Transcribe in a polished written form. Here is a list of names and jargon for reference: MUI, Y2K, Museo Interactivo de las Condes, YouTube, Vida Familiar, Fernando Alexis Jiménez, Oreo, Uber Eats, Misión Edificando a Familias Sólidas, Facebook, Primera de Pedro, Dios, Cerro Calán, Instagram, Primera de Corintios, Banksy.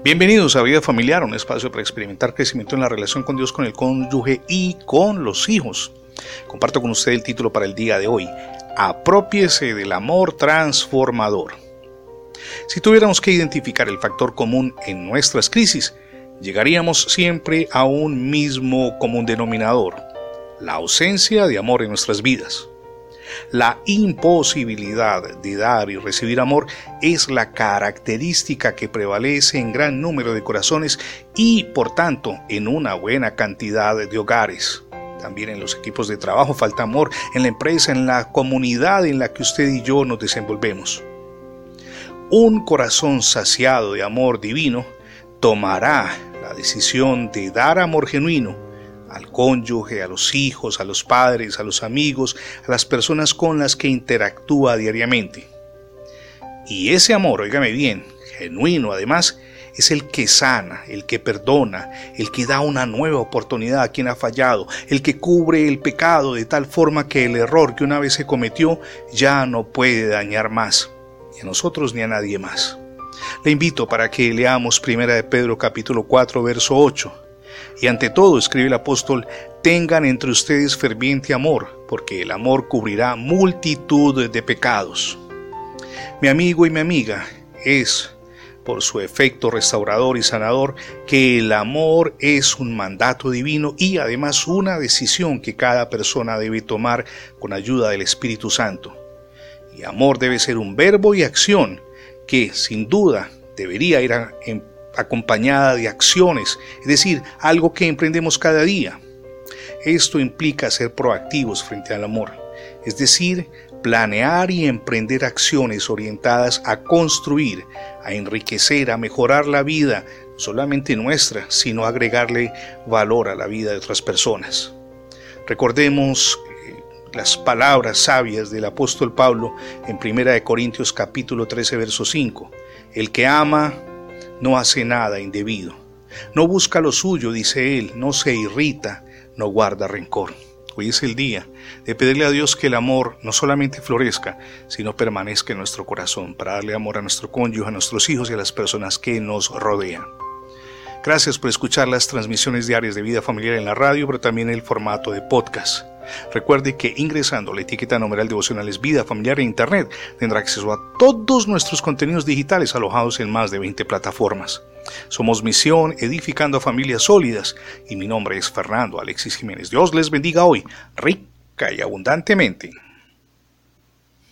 Bienvenidos a Vida Familiar, un espacio para experimentar crecimiento en la relación con Dios, con el cónyuge y con los hijos. Comparto con usted el título para el día de hoy: Aprópiese del amor transformador. Si tuviéramos que identificar el factor común en nuestras crisis, llegaríamos siempre a un mismo común denominador: la ausencia de amor en nuestras vidas. La imposibilidad de dar y recibir amor es la característica que prevalece en gran número de corazones y, por tanto, en una buena cantidad de hogares. También en los equipos de trabajo falta amor, en la empresa, en la comunidad en la que usted y yo nos desenvolvemos. Un corazón saciado de amor divino tomará la decisión de dar amor genuino al cónyuge, a los hijos, a los padres, a los amigos, a las personas con las que interactúa diariamente. Y ese amor, óigame bien, genuino además, es el que sana, el que perdona, el que da una nueva oportunidad a quien ha fallado, el que cubre el pecado de tal forma que el error que una vez se cometió ya no puede dañar más, ni a nosotros ni a nadie más. Le invito para que leamos Primera de Pedro capítulo 4, verso 8. Y ante todo, escribe el apóstol, tengan entre ustedes ferviente amor, porque el amor cubrirá multitud de pecados. Mi amigo y mi amiga, es por su efecto restaurador y sanador que el amor es un mandato divino y además una decisión que cada persona debe tomar con ayuda del Espíritu Santo. Y amor debe ser un verbo y acción que, sin duda, debería ir acompañada de acciones, es decir, algo que emprendemos cada día. Esto implica ser proactivos frente al amor, es decir, planear y emprender acciones orientadas a construir, a enriquecer, a mejorar la vida, no solamente nuestra, sino agregarle valor a la vida de otras personas. Recordemos las palabras sabias del apóstol Pablo en Primera de Corintios capítulo 13, verso 5. El que ama no hace nada indebido, no busca lo suyo, dice él, no se irrita, no guarda rencor. Hoy es el día de pedirle a Dios que el amor no solamente florezca, sino permanezca en nuestro corazón, para darle amor a nuestro cónyuge, a nuestros hijos y a las personas que nos rodean. Gracias por escuchar las transmisiones diarias de Vida Familiar en la radio, pero también en el formato de podcast. Recuerde que ingresando la etiqueta numeral devocionales Vida Familiar en Internet tendrá acceso a todos nuestros contenidos digitales alojados en más de 20 plataformas. Somos Misión Edificando a Familias Sólidas y mi nombre es Fernando Alexis Jiménez. Dios les bendiga hoy, rica y abundantemente.